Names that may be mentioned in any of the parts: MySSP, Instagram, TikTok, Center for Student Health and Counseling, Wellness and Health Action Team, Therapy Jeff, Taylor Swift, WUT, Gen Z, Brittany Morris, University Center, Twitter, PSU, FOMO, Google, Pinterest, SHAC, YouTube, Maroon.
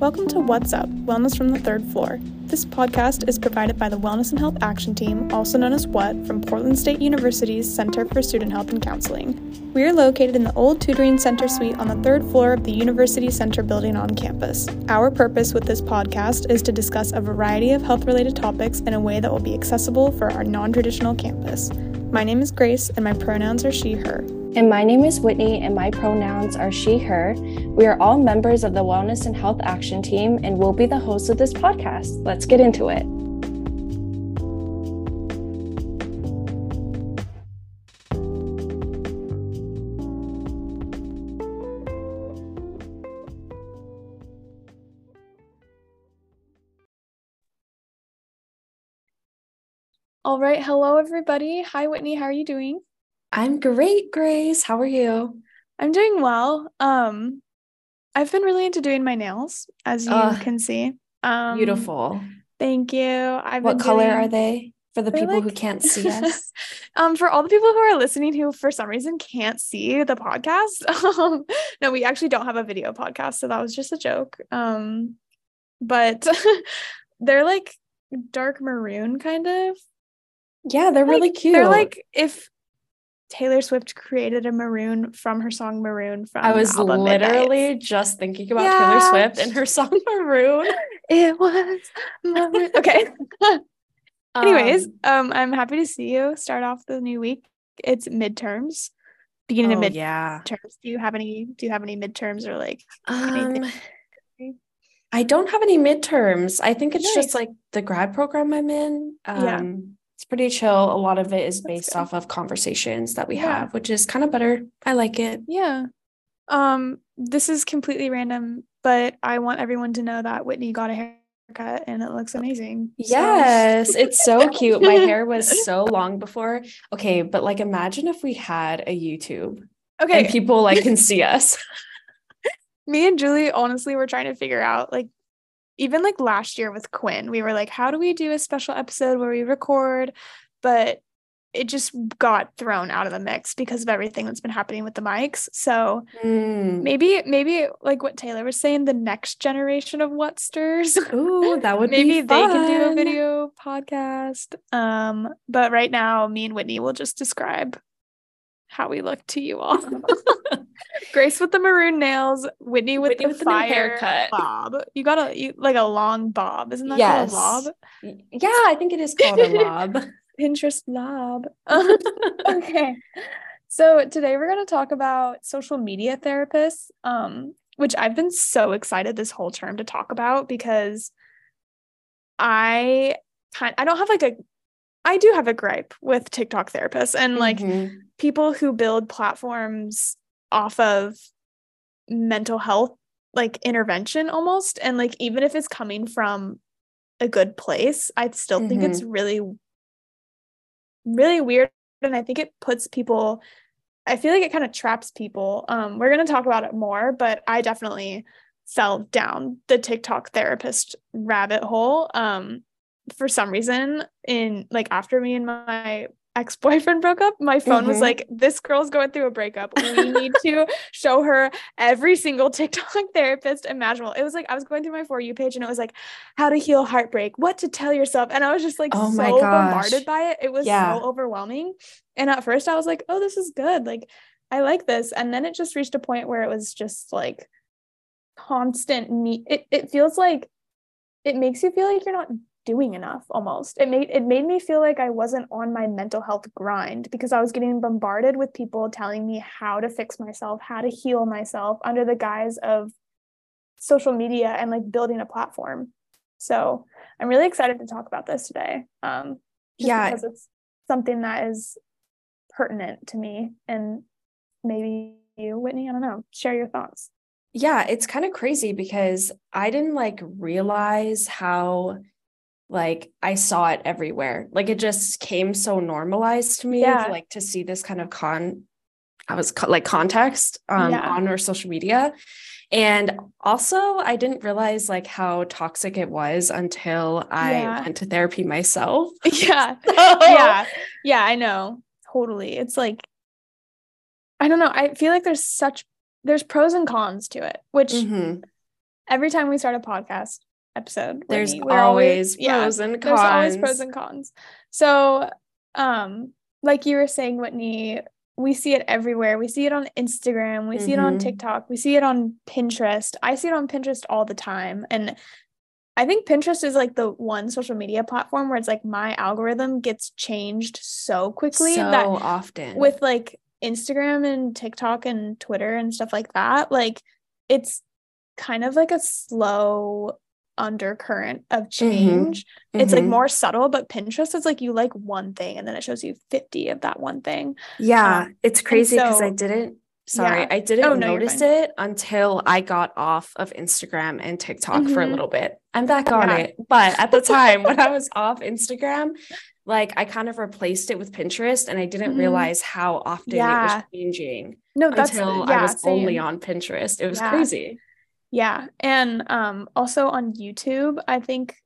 Welcome to What's Up, Wellness from the Third Floor. This podcast is provided by the Wellness and Health Action Team, also known as WUT, from Portland State University's Center for Student Health and Counseling. We are located in the old tutoring center suite on the third floor of the University Center building on campus. Our purpose with this podcast is to discuss a variety of health-related topics in a way that will be accessible for our non-traditional campus. My name is Grace, and my pronouns are she, her. And my name is Whitney, and my pronouns are she, her. We are all members of the Wellness and Health Action Team, and we'll be the hosts of this podcast. Let's get into it. All right. Hello, everybody. Hi, Whitney. How are you doing? I'm great, Grace. How are you? I'm doing well. I've been really into doing my nails, as you can see. Beautiful. Thank you. What color are they for the people who can't see us? For all the people who are listening who, for some reason, can't see the podcast. No, we actually don't have a video podcast, so that was just a joke. But they're like dark maroon, kind of. Yeah, they're really cute. They're like if Taylor Swift created a maroon from her song Maroon from I was literally just thinking about Taylor Swift and her song Maroon. It was Maroon. Okay. Anyways, I'm happy to see you start off the new week. It's midterms. Beginning of midterms. Yeah. Do you have any midterms or like anything? I don't have any midterms. I think it's just like the grad program I'm in. It's pretty chill. A lot of it is based off of conversations that we have, which is kind of better. I like it. Yeah. This is completely random, but I want everyone to know that Whitney got a haircut and it looks amazing. Yes, it's so cute. My hair was so long before. Okay, but like imagine if we had a YouTube. Okay. And people like can see us. Me and Julie honestly were trying to figure out like even like last year with Quinn, we were like, how do we do a special episode where we record? But it just got thrown out of the mix because of everything that's been happening with the mics. So maybe like what Taylor was saying, the next generation of Whatsters. Ooh, that would be fun. Maybe they can do a video podcast. But right now, me and Whitney will just describe how we look to you all. Grace with the maroon nails, Whitney with the fire haircut. Bob. You got like a long bob. Isn't that called a lob? Yeah, I think it is called a lob. Pinterest lob. Okay. So today we're going to talk about social media therapists, which I've been so excited this whole term to talk about because I don't have like I do have a gripe with TikTok therapists and like people who build platforms off of mental health, like intervention almost. And like, even if it's coming from a good place, I still think it's really, really weird. And I think it puts people, I feel like it kind of traps people. We're going to talk about it more, but I definitely fell down the TikTok therapist rabbit hole. For some reason, in like after me and my ex-boyfriend broke up, my phone was like, this girl's going through a breakup. We need to show her every single TikTok therapist imaginable. It was like I was going through my For You page and it was like how to heal heartbreak, what to tell yourself. And I was just like bombarded by it. It was so overwhelming. And at first I was like, oh, this is good. Like I like this. And then it just reached a point where it was just like constant need. It feels like it makes you feel like you're not doing enough almost. It made me feel like I wasn't on my mental health grind because I was getting bombarded with people telling me how to fix myself, how to heal myself under the guise of social media and like building a platform. So I'm really excited to talk about this today. Because it's something that is pertinent to me and maybe you, Whitney, I don't know, share your thoughts. Yeah, it's kind of crazy because I didn't like realize how like I saw it everywhere. Like it just came so normalized to me, like to see this kind of context on our social media. And also I didn't realize like how toxic it was until I went to therapy myself. Yeah. Yeah, I know. Totally. It's like, I don't know. I feel like there's pros and cons to it, which every time we start a podcast episode, there's always pros and cons. There's always pros and cons. So, like you were saying, Whitney, we see it everywhere. We see it on Instagram. We see it on TikTok. We see it on Pinterest. I see it on Pinterest all the time. And I think Pinterest is like the one social media platform where it's like my algorithm gets changed so quickly. So that often. With like Instagram and TikTok and Twitter and stuff like that, like it's kind of like a slow undercurrent of change. It's like more subtle, but Pinterest is like you like one thing and then it shows you 50 of that one thing. It's crazy because I didn't notice it until I got off of Instagram and TikTok for a little bit. I'm back on it, but at the time when I was off Instagram, like I kind of replaced it with Pinterest and I didn't realize how often it was changing. No, that's until I was only on Pinterest. It was crazy. Yeah. And also on YouTube, I think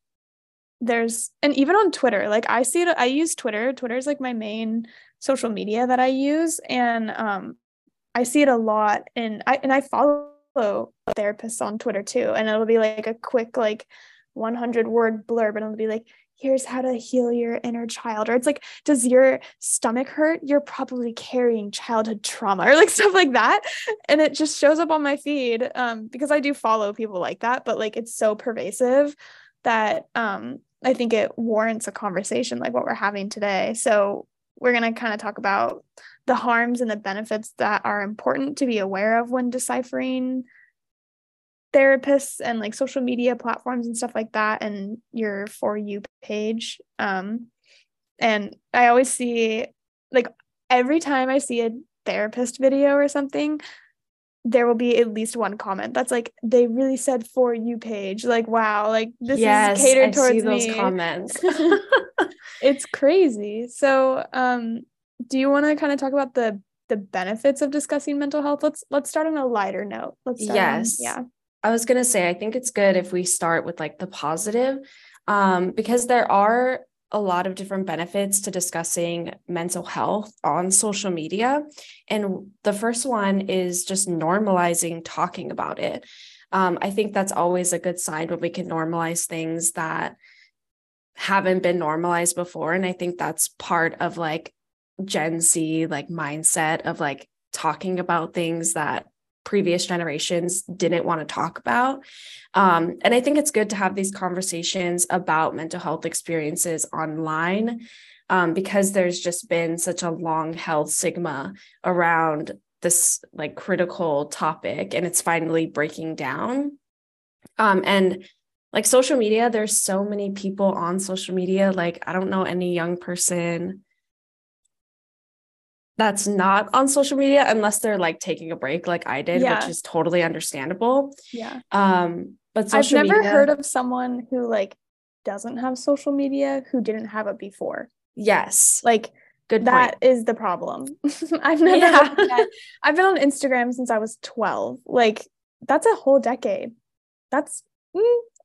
there's, and even on Twitter, like I see it, I use Twitter. Twitter is like my main social media that I use. And I see it a lot. And I follow therapists on Twitter too. And it'll be like a quick, like 100-word blurb. And it'll be like, here's how to heal your inner child. Or it's like, does your stomach hurt? You're probably carrying childhood trauma or like stuff like that. And it just shows up on my feed because I do follow people like that, but like, it's so pervasive that I think it warrants a conversation like what we're having today. So we're going to kind of talk about the harms and the benefits that are important to be aware of when deciphering therapists and like social media platforms and stuff like that, and your For You page. And I always see, like every time I see a therapist video or something, there will be at least one comment that's like, they really said For You page. Like, wow, like this is catered towards me. Yes, I see those comments. It's crazy. So, do you want to kind of talk about the benefits of discussing mental health? Let's start on a lighter note. I was going to say, I think it's good if we start with like the positive, because there are a lot of different benefits to discussing mental health on social media. And the first one is just normalizing talking about it. I think that's always a good sign when we can normalize things that haven't been normalized before. And I think that's part of like Gen Z, like mindset of like talking about things that previous generations didn't want to talk about. And I think it's good to have these conversations about mental health experiences online, because there's just been such a long held stigma around this like critical topic, and it's finally breaking down. And like social media, there's so many people on social media. Like, I don't know any young person that's not on social media unless they're like taking a break like I did, which is totally understandable. Yeah. But social media. I've never heard of someone who like doesn't have social media who didn't have it before. Yes. Like good that point. Is the problem. I've never I've been on Instagram since I was 12. Like that's a whole decade. That's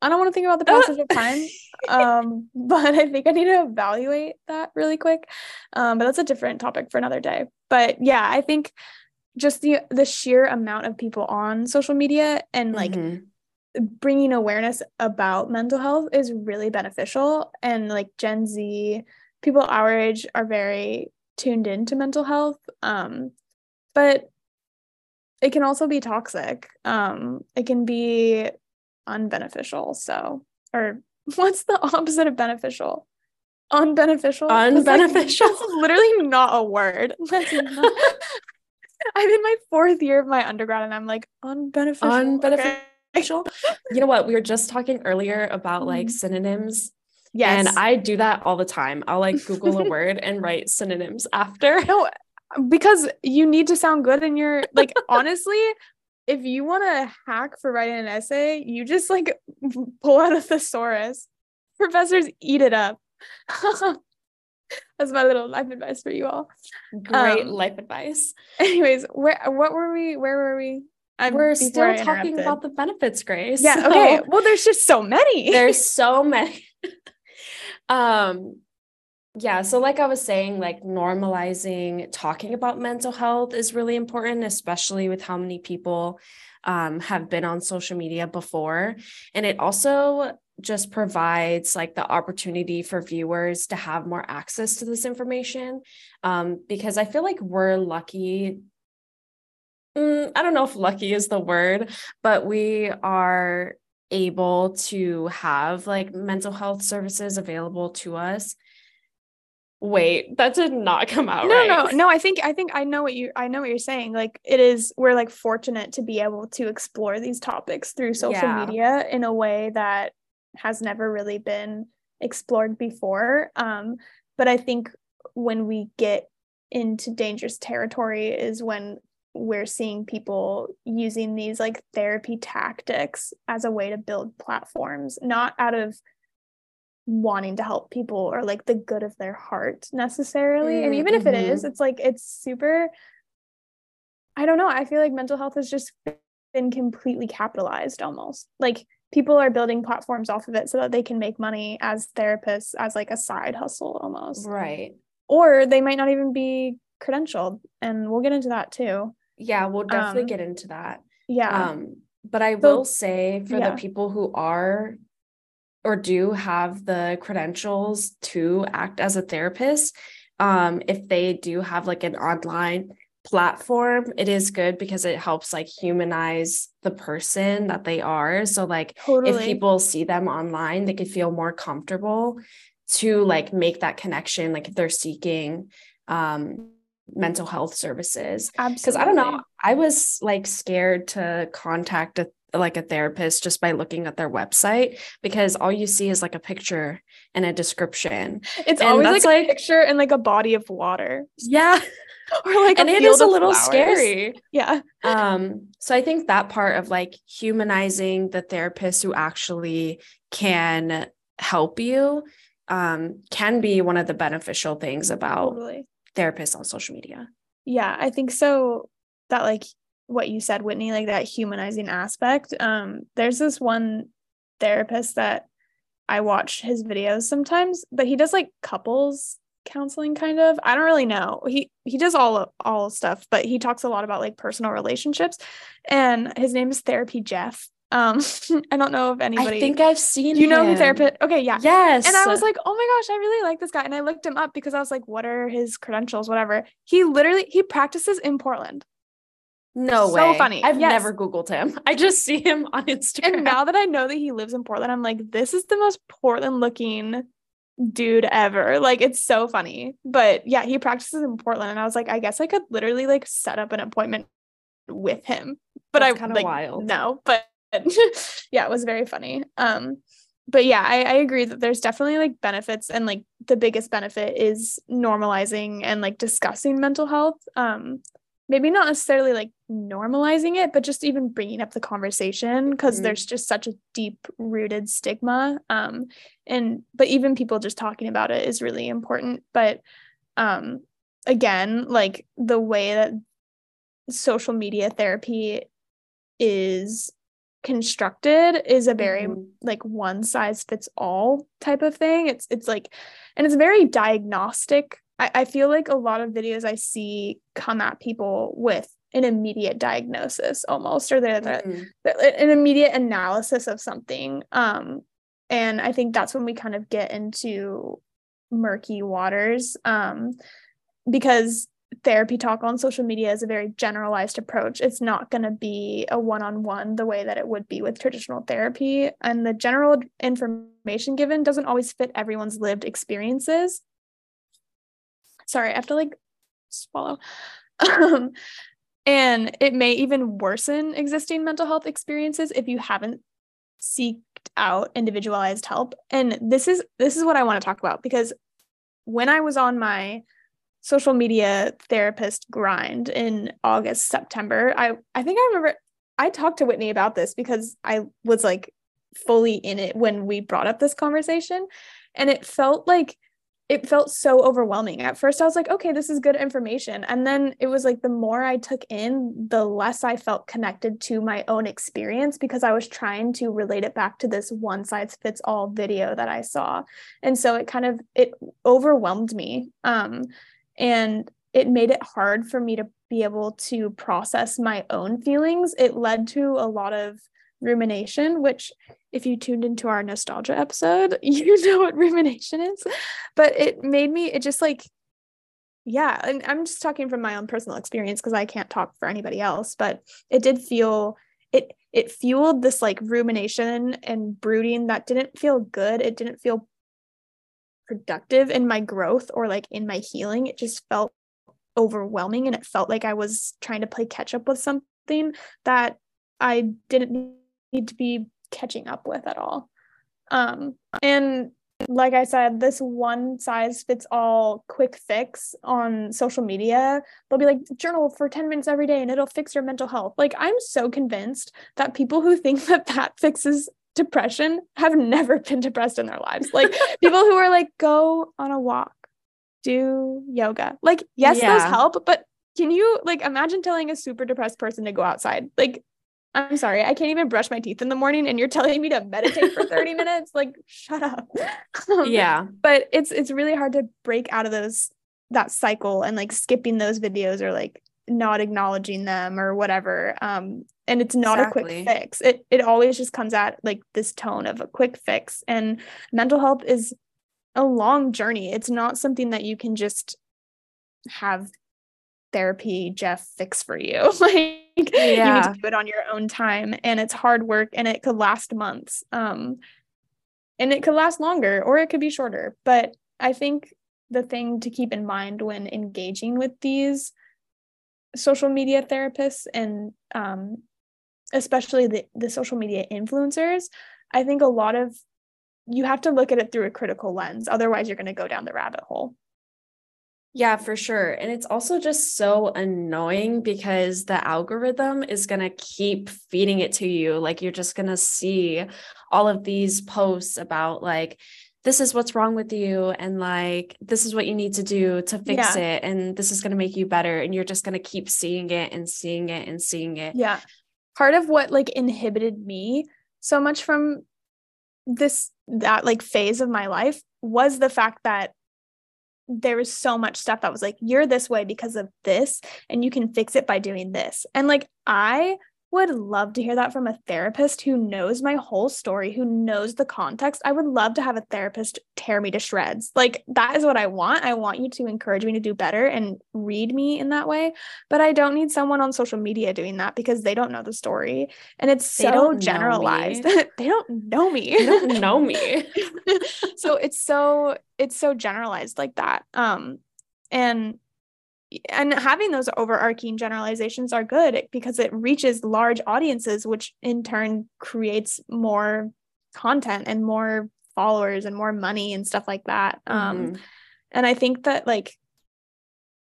I don't want to think about the passage of time, but I think I need to evaluate that really quick. But that's a different topic for another day. But yeah, I think just the sheer amount of people on social media and like bringing awareness about mental health is really beneficial. And like Gen Z, people our age are very tuned into mental health. But it can also be toxic. It can be unbeneficial. So, or what's the opposite of beneficial? Unbeneficial. Like, that's literally not a word. I'm in my fourth year of my undergrad and I'm like, unbeneficial. Okay. You know what? We were just talking earlier about like synonyms. Yes. And I do that all the time. I'll like Google a word and write synonyms after. No, because you need to sound good in your, like, honestly, if you want to hack for writing an essay, you just like pull out a thesaurus. Professors eat it up. That's my little life advice for you all. Great life advice. Anyways, where were we? We're still talking about the benefits, Grace. Yeah. Okay. Well, there's just so many. There's so many. Yeah. So like I was saying, like normalizing talking about mental health is really important, especially with how many people have been on social media before. And it also just provides like the opportunity for viewers to have more access to this information, because I feel like we're lucky. I don't know if lucky is the word, but we are able to have like mental health services available to us. Wait, that did not come out right. No. I know what you're saying. Like it is, we're like fortunate to be able to explore these topics through social media in a way that has never really been explored before. But I think when we get into dangerous territory is when we're seeing people using these like therapy tactics as a way to build platforms, not out of wanting to help people or like the good of their heart necessarily. And even if it is, it's like, it's super, I don't know. I feel like mental health has just been completely capitalized almost. Like people are building platforms off of it so that they can make money as therapists, as like a side hustle almost. Right. Or they might not even be credentialed, and we'll get into that too. Yeah, we'll definitely get into that. Yeah. But I will say for the people who are or do have the credentials to act as a therapist, if they do have like an online platform, it is good because it helps like humanize the person that they are. So like if people see them online, they could feel more comfortable to like make that connection. Like if they're seeking mental health services. Absolutely. Because I don't know, I was like scared to contact a therapist just by looking at their website, because all you see is like a picture and a description. It's always like a picture and like a body of water. Yeah. Or like, and it is a little scary. Yeah. So I think that part of like humanizing the therapist who actually can help you, can be one of the beneficial things about therapists on social media. Yeah, I think so. That like what you said, Whitney, like that humanizing aspect. There's this one therapist that I watch his videos sometimes, but he does like couples counseling kind of. I don't really know. He does all stuff, but he talks a lot about like personal relationships, and his name is Therapy Jeff. I don't know if anybody, I think I've seen you him. Know who therapist. Okay. Yeah. Yes. And I was like, oh my gosh, I really like this guy. And I looked him up because I was like, what are his credentials? Whatever. He practices in Portland. No way. So funny. I've never Googled him. I just see him on Instagram. And now that I know that he lives in Portland, I'm like, this is the most Portland looking dude ever. Like, it's so funny, but yeah, he practices in Portland. And I was like, I guess I could literally like set up an appointment with him, but that's kind of like, wild. No, but yeah, it was very funny. But yeah, I agree that there's definitely like benefits, and like the biggest benefit is normalizing and like discussing mental health. Maybe not necessarily like normalizing it, but just even bringing up the conversation, because there's just such a deep rooted stigma. But even people just talking about it is really important. But again, like the way that social media therapy is constructed is a very like one size fits all type of thing. It's like, and it's very diagnostic. I feel like a lot of videos I see come at people with an immediate diagnosis almost, or they're an immediate analysis of something. And I think that's when we kind of get into murky waters, because therapy talk on social media is a very generalized approach. It's not going to be a one-on-one the way that it would be with traditional therapy. And the general information given doesn't always fit everyone's lived experiences. Sorry, I have to like swallow. And it may even worsen existing mental health experiences if you haven't sought out individualized help. And this is what I want to talk about, because when I was on my social media therapist grind in August, September, I think I remember I talked to Whitney about this because I was like fully in it when we brought up this conversation, and it felt so overwhelming. At first I was like, okay, this is good information. And then it was like, the more I took in, the less I felt connected to my own experience, because I was trying to relate it back to this one size fits all video that I saw. And so it overwhelmed me. And it made it hard for me to be able to process my own feelings. It led to a lot of rumination, which if you tuned into our nostalgia episode, you know what rumination is, but it made me, it just like, yeah. And I'm just talking from my own personal experience because I can't talk for anybody else, but it did feel, it fueled this like rumination and brooding that didn't feel good. It didn't feel productive in my growth or like in my healing. It just felt overwhelming. And it felt like I was trying to play catch up with something that I didn't need to be catching up with at all. And like I said, this one size fits all quick fix on social media. They'll be like, journal for 10 minutes every day and it'll fix your mental health. Like, I'm so convinced that people who think that that fixes depression have never been depressed in their lives. Like people who are like, go on a walk, do yoga. Like, yes, yeah, those help, but can you like imagine telling a super depressed person to go outside? Like, I'm sorry, I can't even brush my teeth in the morning and you're telling me to meditate for 30 minutes. Like, shut up. Yeah. But it's really hard to break out of that cycle and like skipping those videos or like not acknowledging them or whatever. And it's not a quick fix. It always just comes at like this tone of a quick fix, and mental health is a long journey. It's not something that you can just have Therapy Jeff fix for you. Like, yeah, you need to do it on your own time, and it's hard work, and it could last months, and it could last longer or it could be shorter. But I think the thing to keep in mind when engaging with these social media therapists and especially the social media influencers, I think a lot of you have to look at it through a critical lens. Otherwise, you're going to go down the rabbit hole. Yeah, for sure. And it's also just so annoying because the algorithm is going to keep feeding it to you. Like, you're just going to see all of these posts about like, this is what's wrong with you, and like, this is what you need to do to fix it, and this is going to make you better. And you're just going to keep seeing it and seeing it and seeing it. Yeah. Part of what like inhibited me so much from that like phase of my life was the fact that there was so much stuff that was like, you're this way because of this, and you can fix it by doing this. And like, I would love to hear that from a therapist who knows my whole story, who knows the context. I would love to have a therapist tear me to shreds. Like, that is what I want. I want you to encourage me to do better and read me in that way. But I don't need someone on social media doing that because they don't know the story. And it's so generalized. They don't know me. They don't know me. So it's so generalized like that. And having those overarching generalizations are good because it reaches large audiences, which in turn creates more content and more followers and more money and stuff like that. Mm-hmm. And I think that like,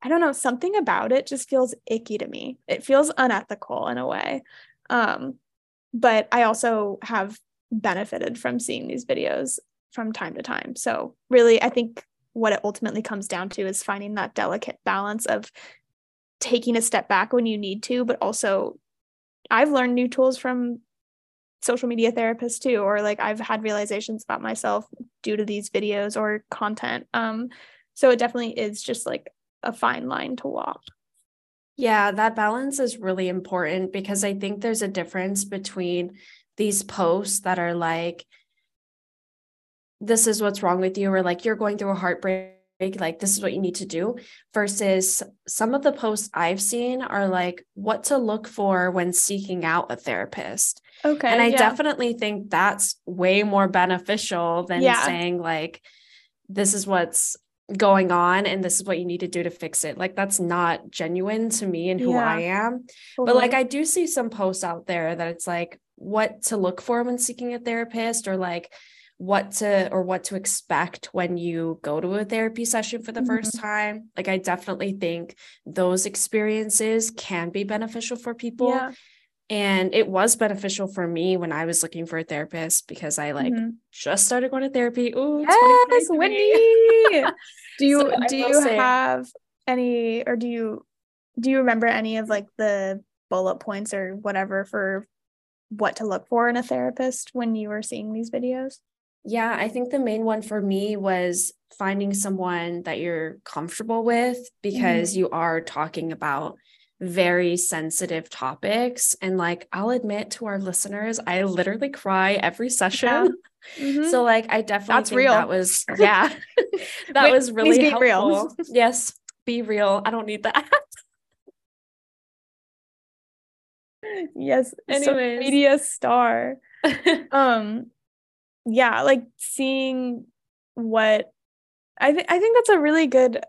I don't know, something about it just feels icky to me. It feels unethical in a way. But I also have benefited from seeing these videos from time to time. So really, I think what it ultimately comes down to is finding that delicate balance of taking a step back when you need to, but also I've learned new tools from social media therapists too, or like I've had realizations about myself due to these videos or content. So it definitely is just like a fine line to walk. Yeah, that balance is really important because I think there's a difference between these posts that are like, this is what's wrong with you, or like, you're going through a heartbreak, like, this is what you need to do, versus some of the posts I've seen are like, what to look for when seeking out a therapist. Okay. And I definitely think that's way more beneficial than saying like, this is what's going on and this is what you need to do to fix it. Like, that's not genuine to me and who I am. Totally. But like, I do see some posts out there that it's like, what to look for when seeking a therapist, or like, what to expect when you go to a therapy session for the first time. Like, I definitely think those experiences can be beneficial for people. Yeah. And it was beneficial for me when I was looking for a therapist because I like just started going to therapy. Ooh, yes, Whitney. Do you remember any of like the bullet points or whatever for what to look for in a therapist when you were seeing these videos? Yeah, I think the main one for me was finding someone that you're comfortable with, because you are talking about very sensitive topics. And like, I'll admit to our listeners, I literally cry every session. So like, I definitely that was really helpful. Real. Yes. Be real. I don't need that. Yes. Anyways. Media star. Yeah. Like seeing what I think that's a really good,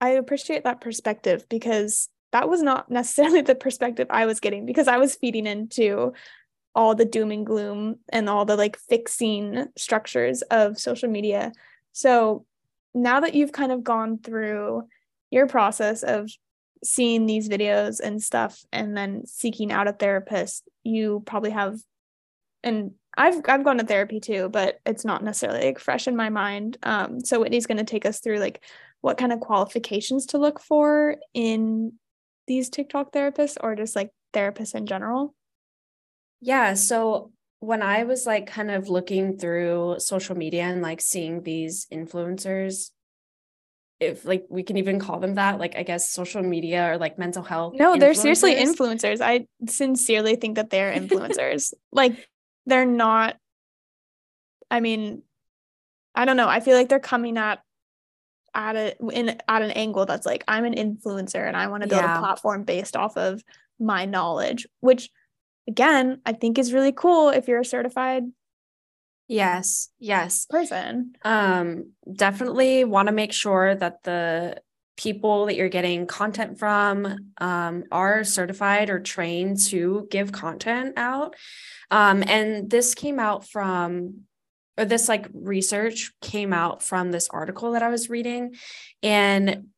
I appreciate that perspective, because that was not necessarily the perspective I was getting, because I was feeding into all the doom and gloom and all the like fixing structures of social media. So now that you've kind of gone through your process of seeing these videos and stuff, and then seeking out a therapist, you probably have, and I've gone to therapy too, but it's not necessarily like fresh in my mind. So Whitney's going to take us through like what kind of qualifications to look for in these TikTok therapists, or just like therapists in general. Yeah. So when I was like kind of looking through social media and like seeing these influencers, if like we can even call them that, like I guess social media or like mental health. No, they're seriously influencers. I sincerely think that they're influencers. Like they're not, I mean, I don't know. I feel like they're coming at an angle that's like, I'm an influencer and I want to build a platform based off of my knowledge, which again, I think is really cool if you're a certified person. Definitely want to make sure that the people that you're getting content from are certified or trained to give content out. And this came out from, or this like research came out from this article that I was reading, and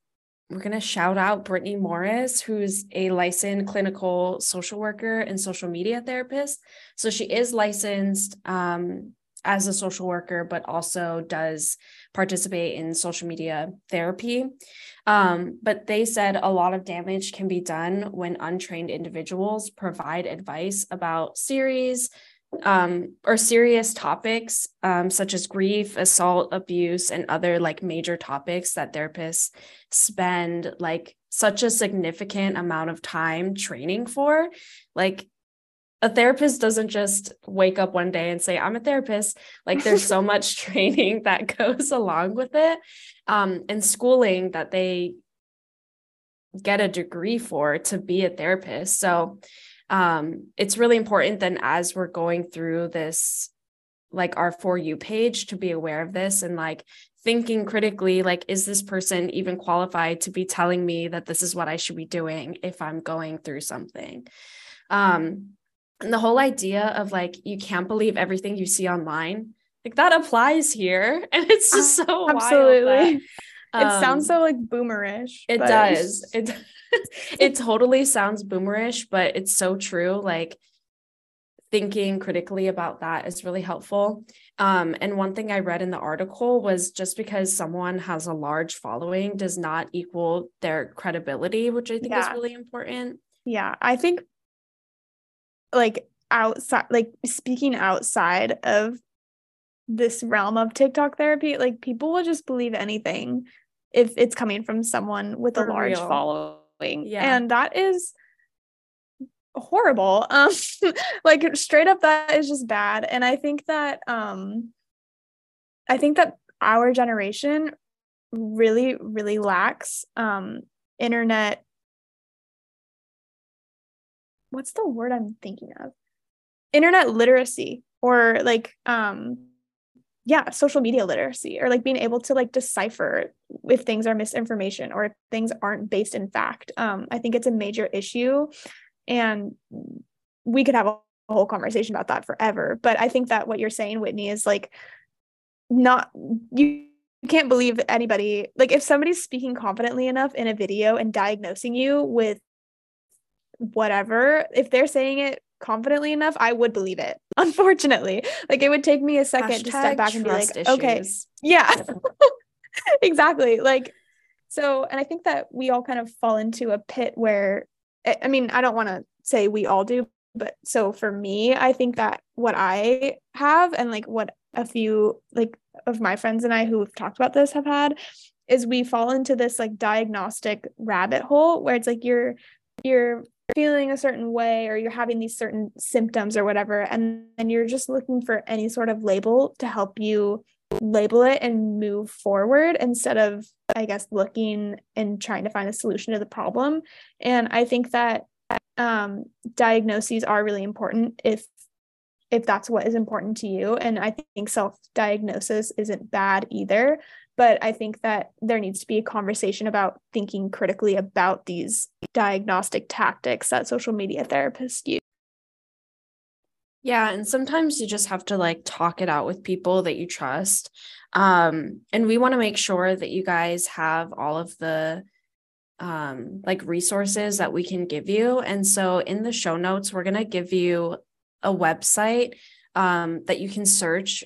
we're going to shout out Brittany Morris, who's a licensed clinical social worker and social media therapist. So she is licensed as a social worker, but also does participate in social media therapy. But they said a lot of damage can be done when untrained individuals provide advice about serious topics, such as grief, assault, abuse, and other like major topics that therapists spend like such a significant amount of time training for. Like a therapist doesn't just wake up one day and say, I'm a therapist. Like there's so much training that goes along with it, and schooling that they get a degree for to be a therapist. So it's really important then, as we're going through this, like our For You page, to be aware of this and like thinking critically, like, is this person even qualified to be telling me that this is what I should be doing if I'm going through something? And the whole idea of like, you can't believe everything you see online, like that applies here. And it's just so wild. It sounds so like boomerish. It does. It totally sounds boomerish, but it's so true. Like thinking critically about that is really helpful. And one thing I read in the article was, just because someone has a large following does not equal their credibility, which I think is really important. Yeah. I think like outside, like speaking outside of this realm of TikTok therapy, like people will just believe anything if it's coming from someone with a large following. Yeah. And that is horrible. Like straight up, that is just bad. And I think that our generation really, really lacks internet. What's the word I'm thinking of? Internet literacy, or like, social media literacy, or like being able to like decipher if things are misinformation or if things aren't based in fact. I think it's a major issue, and we could have a whole conversation about that forever. But I think that what you're saying, Whitney, is like, not, you can't believe anybody. Like if somebody's speaking confidently enough in a video and diagnosing you with whatever, if they're saying it confidently enough, I would believe it. Unfortunately, like it would take me a second to step back and be like, okay, yeah, exactly. Like, so, and I think that we all kind of fall into a pit where, I mean, I don't want to say we all do, but so for me, I think that what I have, and like what a few, like of my friends and I who have talked about this have had is we fall into this like diagnostic rabbit hole where it's like you're feeling a certain way or you're having these certain symptoms or whatever, and you're just looking for any sort of label to help you label it and move forward instead of, I guess, looking and trying to find a solution to the problem. And I think that diagnoses are really important if that's what is important to you. And I think self-diagnosis isn't bad either, but I think that there needs to be a conversation about thinking critically about these diagnostic tactics that social media therapists use. Yeah. And sometimes you just have to like talk it out with people that you trust. And we want to make sure that you guys have all of the like resources that we can give you. And so in the show notes, we're going to give you a website that you can search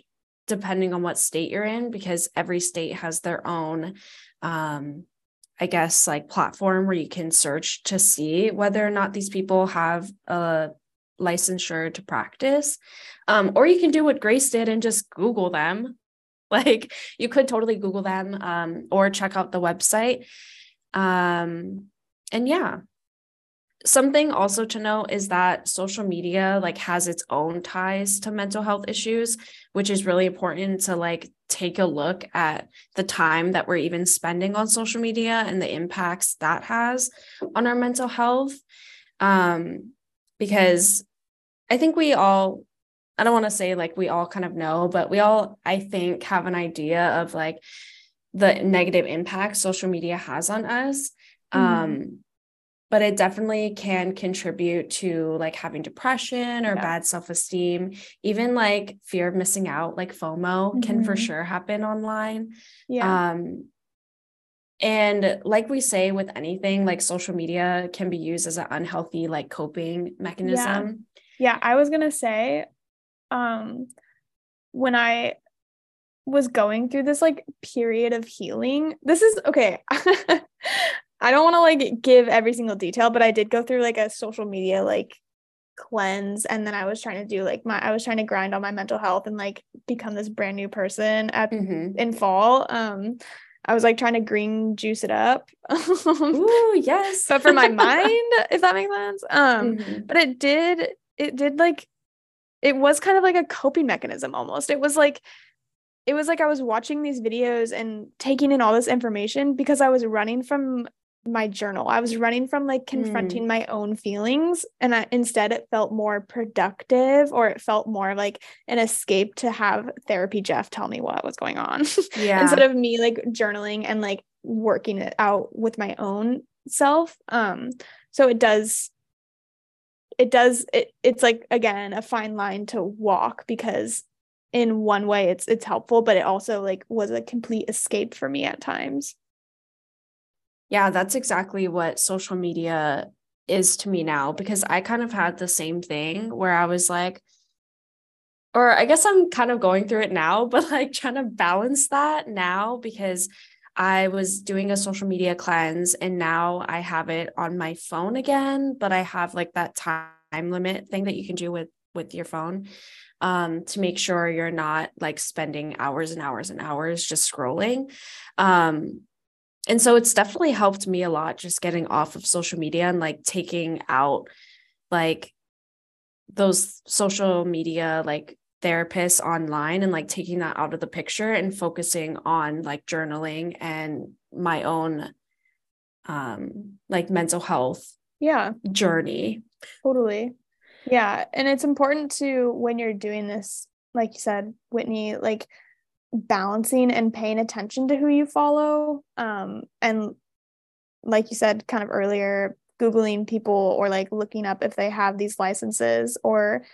depending on what state you're in, because every state has their own, I guess, like platform where you can search to see whether or not these people have a licensure to practice. Or you can do what Grace did and just Google them. Like you could totally Google them or check out the website. And yeah. Something also to note is that social media like has its own ties to mental health issues, which is really important to like take a look at the time that we're even spending on social media and the impacts that has on our mental health. Because I think we all, I don't want to say like we all kind of know, but we all, I think, have an idea of like the negative impact social media has on us. But it definitely can contribute to like having depression or bad self-esteem, even like fear of missing out, like FOMO can for sure happen online. Yeah. And like we say with anything, like social media can be used as an unhealthy, like coping mechanism. Yeah. I was going to say, when I was going through this like period of healing, this is okay. I don't want to like give every single detail, but I did go through like a social media like cleanse. And then I was trying to do like I was trying to grind on my mental health and like become this brand new person in fall. I was like trying to green juice it up. Ooh, yes. But for my mind, if that makes sense. But it did like, it was kind of like a coping mechanism almost. It was like I was watching these videos and taking in all this information because I was running from my journal. I was running from like confronting my own feelings, and instead it felt more productive, or it felt more like an escape to have Therapy Jeff tell me what was going on instead of me like journaling and like working it out with my own self. So it's like, again, a fine line to walk, because in one way it's helpful, but it also like was a complete escape for me at times. Yeah, that's exactly what social media is to me now, because I kind of had the same thing where I was like, or I guess I'm kind of going through it now, but like trying to balance that now, because I was doing a social media cleanse and now I have it on my phone again, but I have like that time limit thing that you can do with your phone to make sure you're not like spending hours and hours and hours just scrolling. And so it's definitely helped me a lot, just getting off of social media and like taking out like those social media, like therapists online, and like taking that out of the picture and focusing on like journaling and my own like mental health journey. Totally. Yeah. And it's important to, when you're doing this, like you said, Whitney, like balancing and paying attention to who you follow. And like you said kind of earlier, Googling people or like looking up if they have these licenses, or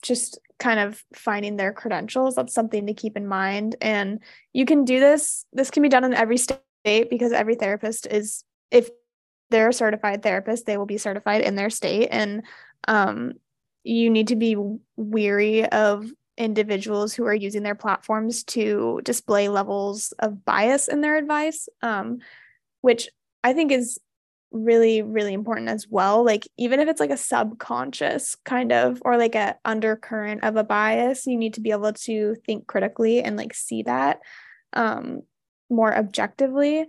just kind of finding their credentials. That's something to keep in mind. And you can do this. This can be done in every state, because every therapist is, if they're a certified therapist, they will be certified in their state. And you need to be weary of individuals who are using their platforms to display levels of bias in their advice, which I think is really, really important as well. Like, even if it's like a subconscious kind of, or like a undercurrent of a bias, you need to be able to think critically and like see that more objectively.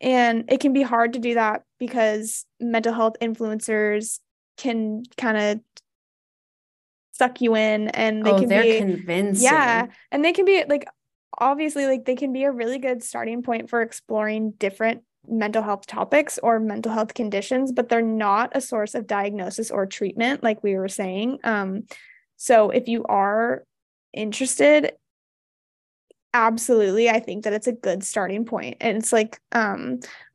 And it can be hard to do that because mental health influencers can kind of suck you in, and they can be convincing. Yeah. And they can be like, obviously, like they can be a really good starting point for exploring different mental health topics or mental health conditions, but they're not a source of diagnosis or treatment, like we were saying. So if you are interested, absolutely, I think that it's a good starting point. And it's like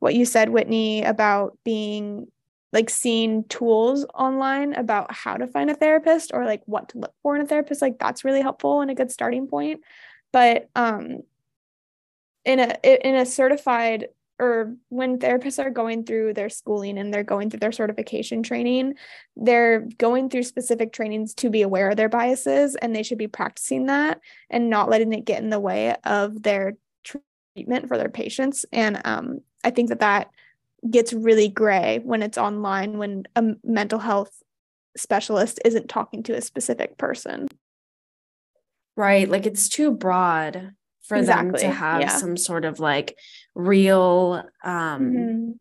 what you said, Whitney, about being like seeing tools online about how to find a therapist or like what to look for in a therapist, like that's really helpful and a good starting point. But in a certified, or when therapists are going through their schooling and they're going through their certification training, they're going through specific trainings to be aware of their biases, and they should be practicing that and not letting it get in the way of their treatment for their patients. And I think that that gets really gray when it's online, when a mental health specialist isn't talking to a specific person. Right. Like, it's too broad for them to have some sort of like real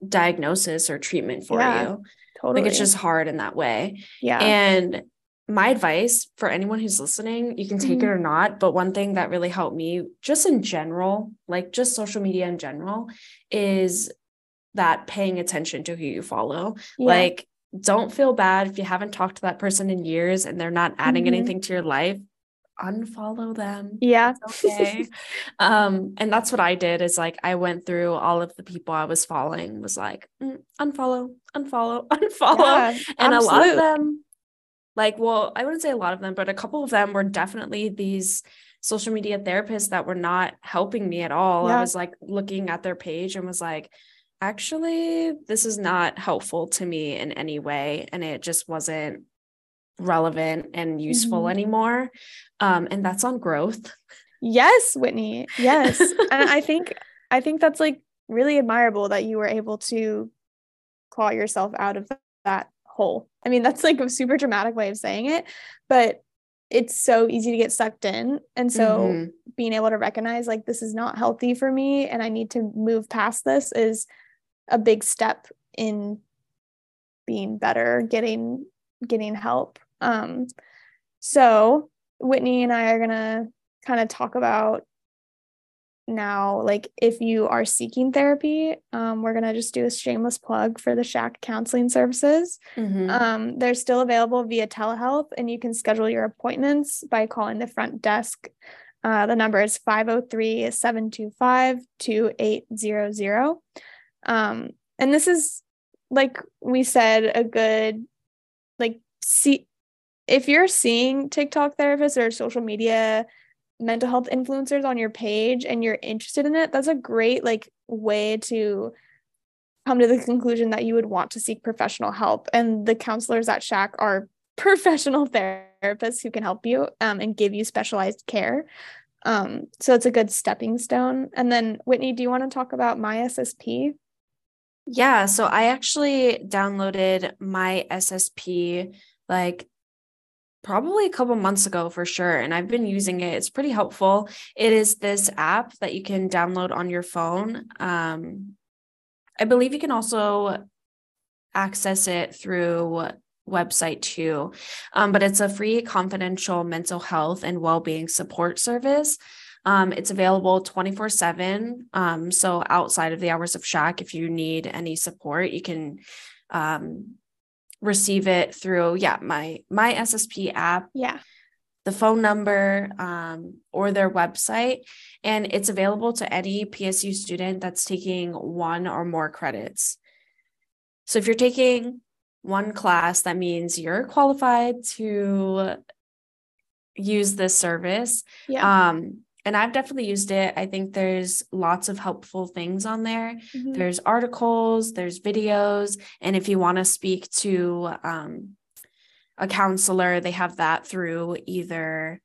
diagnosis or treatment for you. Totally. Like, it's just hard in that way. Yeah. And my advice for anyone who's listening, you can take it or not, but one thing that really helped me just in general, like just social media in general, is that paying attention to who you follow. Yeah. Like, don't feel bad if you haven't talked to that person in years and they're not adding anything to your life. Unfollow them. Yeah. It's okay. And that's what I did, is like, I went through all of the people I was following, was like, unfollow. Yeah, and absolutely. A lot of them, like, well, I wouldn't say a lot of them, but a couple of them were definitely these social media therapists that were not helping me at all. Yeah. I was like looking at their page and was like, actually, this is not helpful to me in any way. And it just wasn't relevant and useful anymore. And that's on growth. Yes, Whitney. Yes. And I think that's like really admirable that you were able to claw yourself out of that hole. I mean, that's like a super dramatic way of saying it, but it's so easy to get sucked in. And so being able to recognize like, this is not healthy for me and I need to move past this, is a big step in being better, getting help. So Whitney and I are going to kind of talk about now, like, if you are seeking therapy, we're going to just do a shameless plug for the SHAC counseling services. They're still available via telehealth, and you can schedule your appointments by calling the front desk. The number is 503-725-2800. And this is, like we said, a good, like, see if you're seeing TikTok therapists or social media mental health influencers on your page and you're interested in it, that's a great like way to come to the conclusion that you would want to seek professional help. And the counselors at SHAC are professional therapists who can help you and give you specialized care. So it's a good stepping stone. And then Whitney, do you want to talk about MySSP? Yeah. So I actually downloaded MySSP like probably a couple months ago for sure. And I've been using it. It's pretty helpful. It is this app that you can download on your phone. I believe you can also access it through website too. But it's a free confidential mental health and well-being support service. It's available 24/7. So outside of the hours of SHAC, if you need any support, you can receive it through, my SSP app, the phone number, or their website. And it's available to any PSU student that's taking one or more credits. So if you're taking one class, that means you're qualified to use this service. Yeah. And I've definitely used it. I think there's lots of helpful things on there. There's articles, there's videos. And if you want to speak to a counselor, they have that through either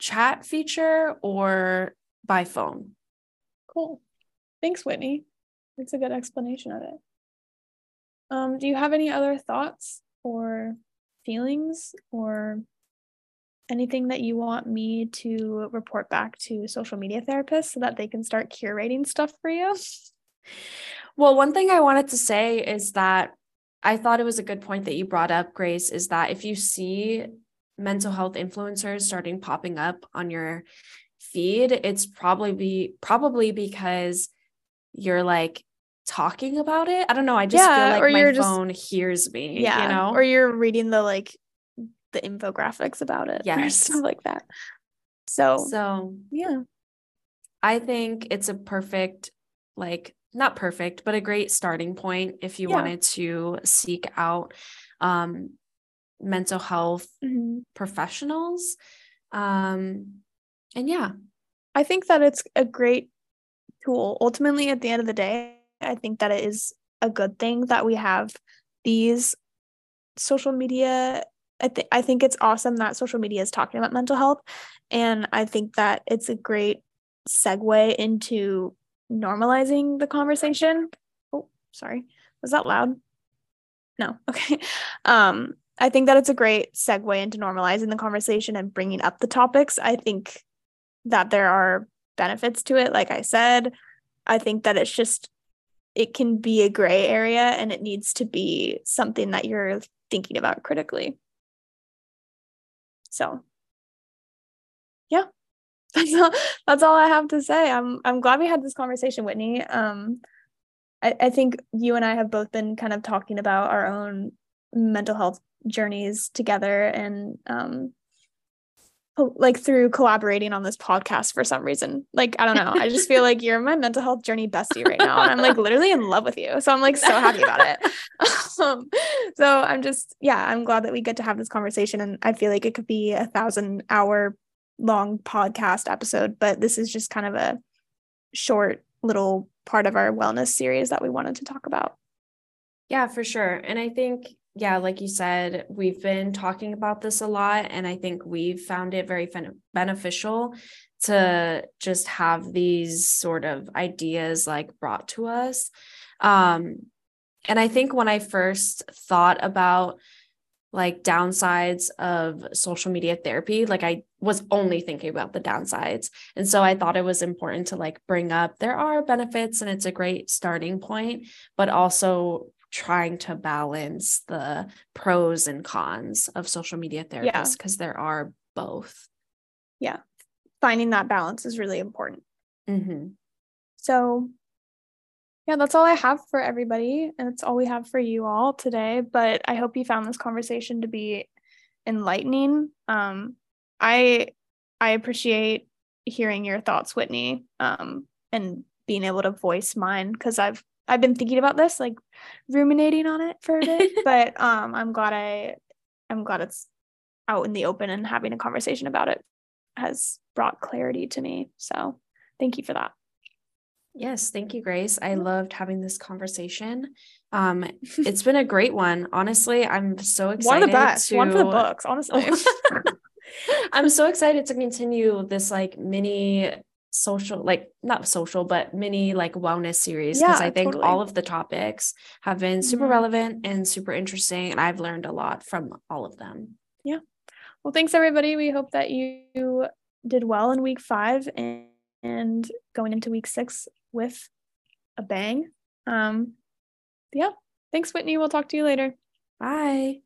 chat feature or by phone. Cool. Thanks, Whitney. That's a good explanation of it. Do you have any other thoughts or feelings or anything that you want me to report back to social media therapists so that they can start curating stuff for you? Well, one thing I wanted to say is that I thought it was a good point that you brought up, Grace, is that if you see mental health influencers starting popping up on your feed, it's probably because you're like talking about it. I don't know. I just feel like my phone hears me, you know, or you're reading the infographics about it, stuff like that. So yeah, I think it's a perfect, not perfect, but a great starting point if you wanted to seek out mental health professionals. I think that it's a great tool. Ultimately, at the end of the day, I think that it is a good thing that we have these social media. I think it's awesome that social media is talking about mental health. And I think that it's a great segue into normalizing the conversation. Oh, sorry. Was that loud? No. Okay. I think that it's a great segue into normalizing the conversation and bringing up the topics. I think that there are benefits to it. Like I said, I think that it's just, it can be a gray area and it needs to be something that you're thinking about critically. So yeah, that's all I have to say. I'm glad we had this conversation, Whitney. I think you and I have both been kind of talking about our own mental health journeys together and through collaborating on this podcast for some reason. I don't know. I just feel like you're my mental health journey bestie right now. And I'm literally in love with you. So I'm so happy about it. So I'm just, I'm glad that we get to have this conversation. And I feel like it could be 1,000-hour long podcast episode, but this is just kind of a short little part of our wellness series that we wanted to talk about. Yeah, for sure. And I think, like you said, we've been talking about this a lot, and I think we've found it very beneficial to just have these sort of ideas brought to us. And I think when I first thought about downsides of social media therapy, I was only thinking about the downsides. And so I thought it was important to bring up there are benefits and it's a great starting point, but also trying to balance the pros and cons of social media therapists because there are both. Yeah. Finding that balance is really important. Mm-hmm. So that's all I have for everybody. And it's all we have for you all today, but I hope you found this conversation to be enlightening. I appreciate hearing your thoughts, Whitney, and being able to voice mine, because I've been thinking about this, ruminating on it for a bit, but I'm glad it's out in the open, and having a conversation about it has brought clarity to me. So thank you for that. Yes. Thank you, Grace. I loved having this conversation. It's been a great one. Honestly, I'm so excited. One of the best, one for the books, honestly. I'm so excited to continue this mini social, not social, but mini wellness series, because I think all of the topics have been super relevant and super interesting, and I've learned a lot from all of them. Yeah. Well, thanks everybody. We hope that you did well in week 5 and going into week 6 with a bang. Thanks, Whitney. We'll talk to you later. Bye.